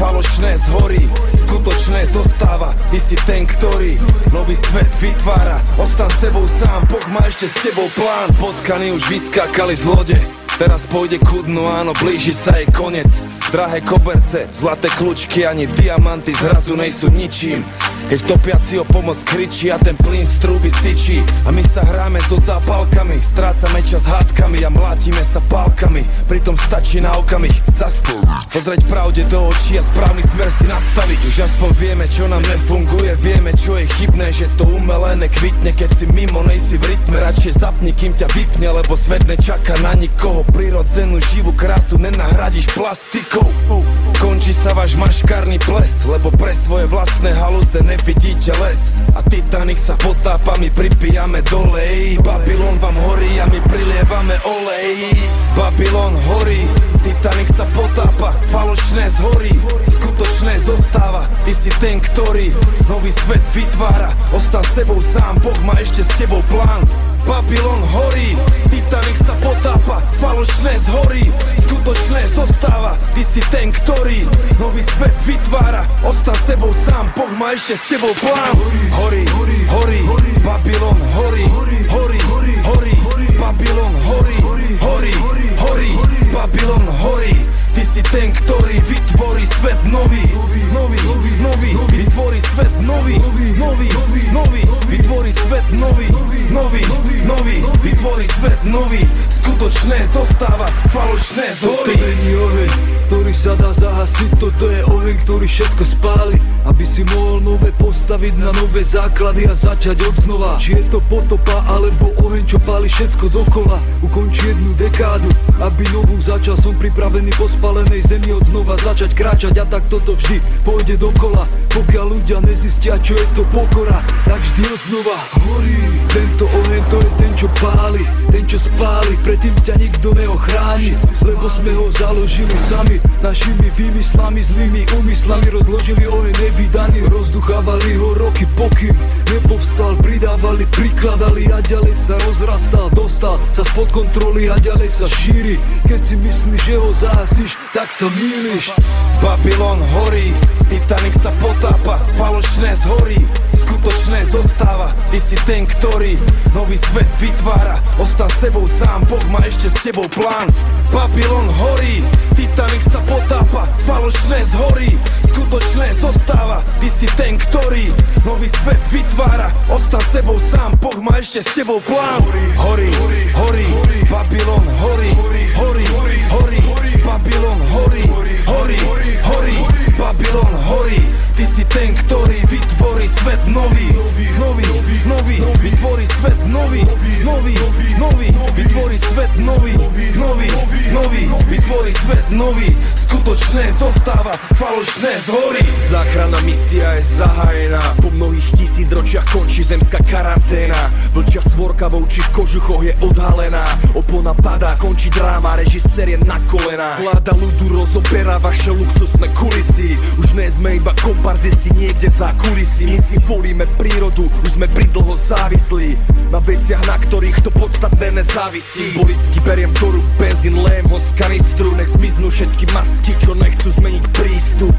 Falošné zhorí, skutočné zostáva. Ty si ten, ktorý nový svet vytvára. Ostan sebou sám, Boh má ešte s tebou plán. Potkany už vyskákali z lode, teraz pôjde k dnu, áno, blíži sa jej koniec. Drahé koberce, zlaté kľúčky, ani diamanty zrazu nejsú ničím. Keď topiaci o pomoc kričí a ten plyn z trúby syčí. A my sa hráme so zápalkami, strácame čas hádkami a mlátime sa pálkami. Pritom stačí na okamih zastaviť, pozrieť pravde do očí a správny smer si nastaviť. Už aspoň vieme, čo nám nefunguje, vieme, čo je chybné, že to umelé nekvitne. Keď si mimo, nejsi v rytme, radšej zapni, kým ťa vypne, lebo svet nečaká na nikoho. Prirodzenú živú krásu nenahradíš plastikou. Končí sa váš maškárny ples, lebo pre svoje vlastné halúze nevidíte les. A Titanic sa potápa, my pripijame dolej. Babylon vám horí a my prilievame olej. Babylon horí, Titanic sa potápa, falošné zhorí, skutočné zostáva. Ty si ten, ktorý nový svet vytvára. Ostan s tebou sám, Boh má ešte s tebou plán. Babylon horí, Titanic sa potápa, falošné zhorí, skutočné zostáva. Ty si ten, ktorý nový svet vytvára. Ostan s tebou sám, Boh má ešte s tebou plán. Horí, horí, Babylon horí, horí, horí, Babylon horí, horí, horí, Babylon horí. Ty si ten, ktorý vytvorí svet nový, nový, nový, vytvorí svet nový, nový, nový, vytvorí svet nový, nový, nový, vytvorí svet nový, skutočné zostáva, falošné zhorí. Toto není oheň, ktorý sa dá zahasiť, toto je oheň, ktorý všetko spáli, aby si mohol nové postaviť na nové základy a začať od znova. Či je to potopa, alebo oheň, čo páli všetko dokola, ukončí jednu dekádu, aby novú začal. Som pripravený po spalenej zemi od znova začať kráčať, a tak toto vždy pôjde dokola, pokiaľ ľudia nezistia, čo je to pokora, tak vždy od znova horí. Tento oheň, to je ten, čo páli, ten, čo spáli, predtým ťa nikto neochráni, lebo sme ho založili sami, našimi výmyslami, zlými úmyslami. Rozložili oheň nevydaný, rozduchávali ho roky, pokým nepovstal, pridávali, prikladali a ďalej sa rozrastal, dostal sa spod kontroly a ďalej sa šíri. Keď si myslíš, že ho zahasíš, tak sa mýliš. Babylon horí, Titanic sa potápa, falošné zhorí, skutočné zostáva. Ty si ten, ktorý nový svet vytvára. Ostan s tebou sám, Boh má ešte s tebou plán. Babylon horí, Titanic sa potápa, falošné zhorí, skutočné zostáva. Ty si ten, ktorý nový svet vytvára. Ostan s tebou sám, Boh má ešte s tebou plán. Horí, horí, Babylon horí, horí, horí, Babylon horí, horí, horí, Babylon horí. Ty si ten, ktorý vytvorí svet nový, nový, nový, vytvorí svet nový, nový, nový, vytvorí svet nový, nový, nový, vytvorí svet nový, skutočné zostáva, falošné zhorí. Záchranná misia je zahájená, po mnohých tisícročiach končí zemská karanténa. Vlčia svorka v ovčích kožuchoch je odhalená, opona padá, končí dráma, režisér je na kolenách. Vláda ľudu rozoberá vaše luxusné kulisy, už nejsme iba komparzisti niekde v zákulisí. My si volíme prírodu, už sme pridlho závislí na veciach, na ktorých to podstatné nezávisí. Symbolicky beriem do rúk benzín, lejem ho z kanistru, nech zmiznú všetky masky, čo nechcú zmeniť prístup.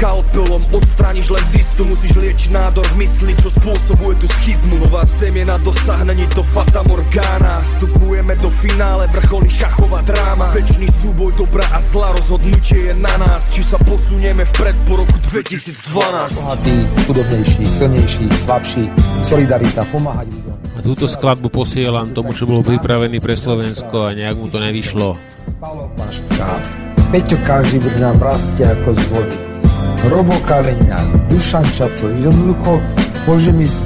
Skalpelom odstrániš len zistu, musíš liečiť nádor v mysli, čo spôsobuje tú schizmu. Nová zem je na dosah, není to fata morgana, vstupujeme do finále, vrcholí šachová dráma. Večný súboj dobra a zla, rozhodnutie je na nás, či sa posunieme vpred po roku 2012. Bohatí, chudobnejší, silnejší, slabší, solidarita, pomáhať ľuďom. A túto skladbu posielam tomu, čo bol pripravený pre Slovensko, a nejak mu to nevyšlo. Pavel Paška, Peťo Kažibr nám rastie ako z vody. Robo Kaleňák, Dušan Čapoj, jednoducho môžeme ísť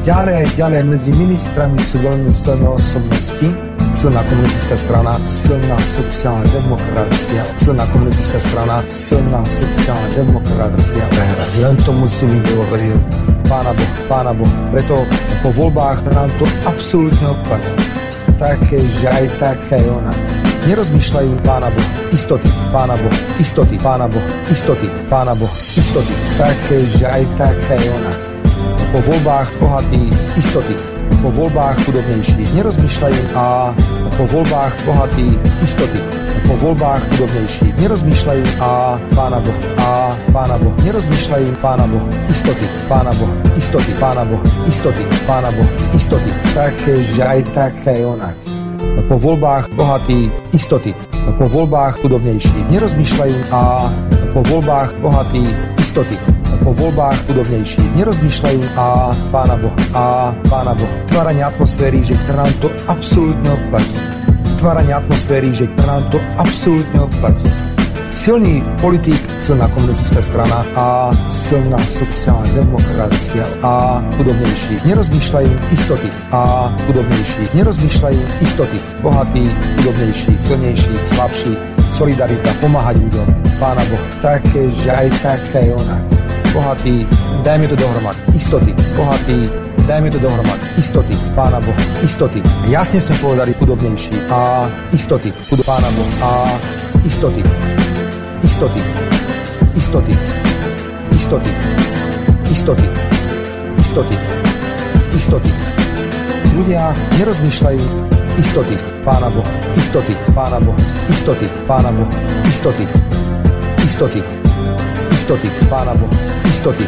ďalej medzi ministrami, sú veľmi silné osobnosti. Silná komunistická strana, silná sociálna demokracia, silná komunistická strana, silná sociálna demokracia. Len to musíme hovoriť. Pána Boh, preto po voľbách nám to absolútne opadá. Také, že aj taká je ona. Nerozmýšľajú Pána Boh, istoty, Pána Boh, istoty, Pána Boh, istoty, Pána Boh, istoty, také, že aj taká je ona. Po voľbách bohatí istoty. po volbách chudobnejších nerozmýšľajú a po volbách bohatých istoty. Po volbách chudobnejších nerozmýšľajú a Pána Boha nerozmýšľajú Pána Boha istoty. Pána Boha istoty. Pána Boha istoty. Pána Boha istoty. Takže aj tak aj onak. Po voľbách bohatých istoty. Po voľbách chudobnejších nerozmýšľajú a po voľbách bohatých istoty. Po voľbách chudobnejších nerozmýšľajú a Pána Boha. Tváranie atmosféry, že nám to absolútne oplatí. Silný politik, silná komunistická strana a silná sociálna demokracia a chudobnejší nerozmýšľajú istoty bohatí, chudobnejší, silnejší, slabší, solidarita, pomáhať ľuďom, Pána Boha. Takže aj tak aj onak. Bohatí, dajme to dohromady, istoty. Bohatí, dajme to dohromady, istoty. Pána Boha, istoty. Jasne sme povedali chudobnejší a istoty. Pána Boha a istoty. Istoty. Ľudia nerozmýšľajú istoty. Pána Boha, istoty. Pána Boha, istoty. Pána Boha, istoty. Istoty. Pána Boha, istoty.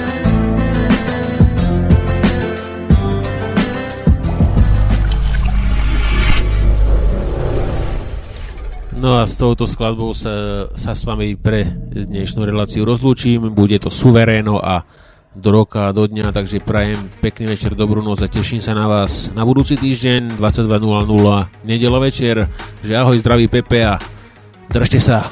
No a s touto skladbou sa s vami pre dnešnú reláciu rozlúčim. Bude to suveréno a do roka a do dňa, takže prajem pekný večer, dobrú noc a teším sa na vás na budúci týždeň 22.00 nedeľa večer. Že ahoj, zdraví Pepe a držte sa.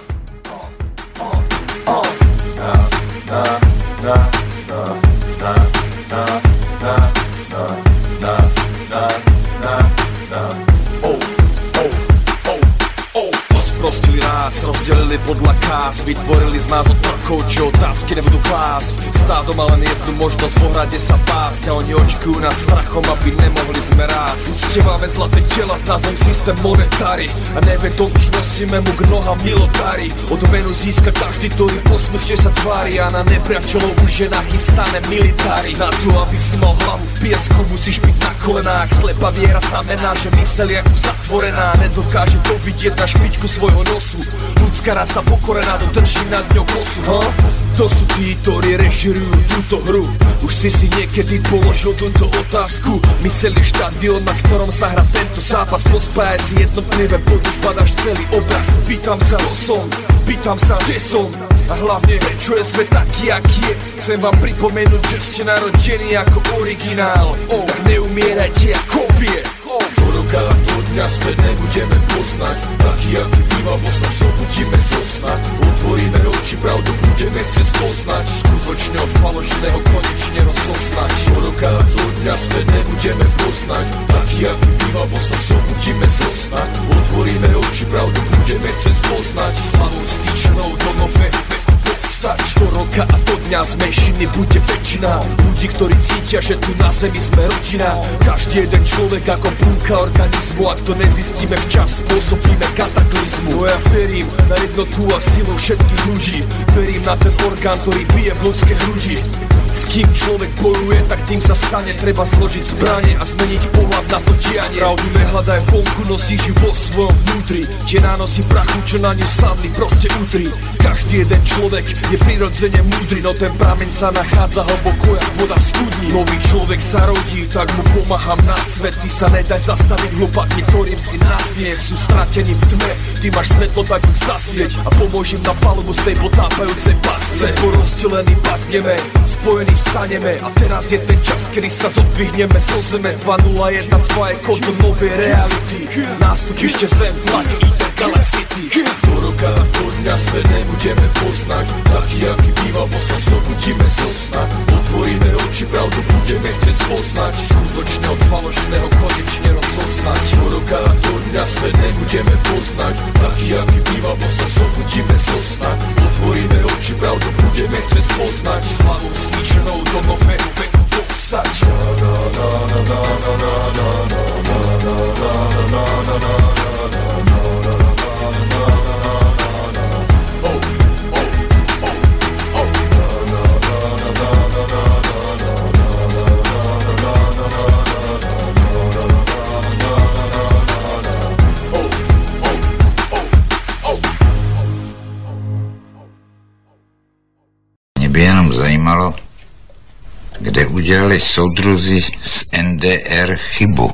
Rozdělili podla kás, vytvorili z nás otrkov, či otázky nebudu klást. Stádo má len jednu možnost, v ohradě sa pást. A oni očkujú nás strachom, aby nemohli sme rás. Uctieváme zlaté těla, s názvom systém monetary. A nevedomky nosíme mu k nohám milotary. Odmenu získa každý, ktorý poslušne sa tvári. A na nepriateľov už je nachystané militári. Na to, aby si mal hlavu v piesku, musíš byť na kolenách. Slepa viera znamená, že mysel je už zatvorená. Nedokáže to vidieť na špičku svojho nosu. Ľudská rasa pokorená, dodrží nad ňou kosu. To sú tí, ktorí režirujú túto hru. Už si niekedy položil túto otázku. Mysleli štadión, na ktorom sa hrá tento zápas. Rozpája si jednotný web, potom spadáš celý obraz. Pýtam sa, kto som, pýtam sa, kde som. A hlavne, čo je svet taký, aký je. Chcem vám pripomenúť, že ste narodení ako originál. Tak neumierajte a kopie. Do roka a do dňa svet nebudeme poznať taký, aký býva, bo sa zobudíme zo sna. Otvoríme oči, pravdu budeme chcieť poznať. Skutočne od falošného konečne rozoznať. Do roka a do dňa svet nebudeme poznať taký, aký býva, bo sa zobudíme zo sna. Otvoríme oči, pravdu budeme chcieť poznať. S hlavou stýčenou do nové veku povstať. Do roka a do dňa z menšiny bude väčšina ľudí, ktorí cítia, že tu na zemi sme rodina. Každý jeden človek ako bunka organizmu. Ak to nezistíme včas, spôsobíme kataklizmu. No ja verím na jednotu a silu všetkých ľudí. Verím na ten orgán, ktorý bije v ľudské hrudi. S kým človek bojuje, tak tým sa stane. Treba zložiť zbranie a zmeniť pohľad na to dianie. Pravdu nehľadaj vonku, nosíš ju vo svojom vnútri. Tie nánosy prachu, čo na ňu sadli, proste útri. Každý jeden človek je prirodzene múdry. No ten prameň sa nachádza hlboko jak voda v studni. Nový človek sa rodí, tak mu pomáham na svet. Ty sa nedaj zastaviť hlupáky, ktorým si násmiech. Sú stratení v tme, ty máš svetlo, tak ich zasvieť. A pomôžem na palubu z tej potápajúcej pasce. Porozdelení padneme, spojení vstaneme. A teraz je ten čas, kedy sa zodvihneme zo zeme. 201, 2 je kód do novej reality. Nástup ešte sem, platí i ten Galaxity. Do roka a do dňa svet nebudeme poznať taký, aký býva, bo sa zobudíme zo sna. Otvoríme oči, pravdu budeme chcieť poznať. Skutočne od falošného konečne rozoznať. Do roka a do dňa svet nebudeme poznať taký, aký býva, bo sa zobudíme zo sna. Otvoríme oči, pravdu budeme chcieť poznať. S hlavou zničenou do nového veku povstať. zajímalo, kde udělali soudruzi z NDR chybu.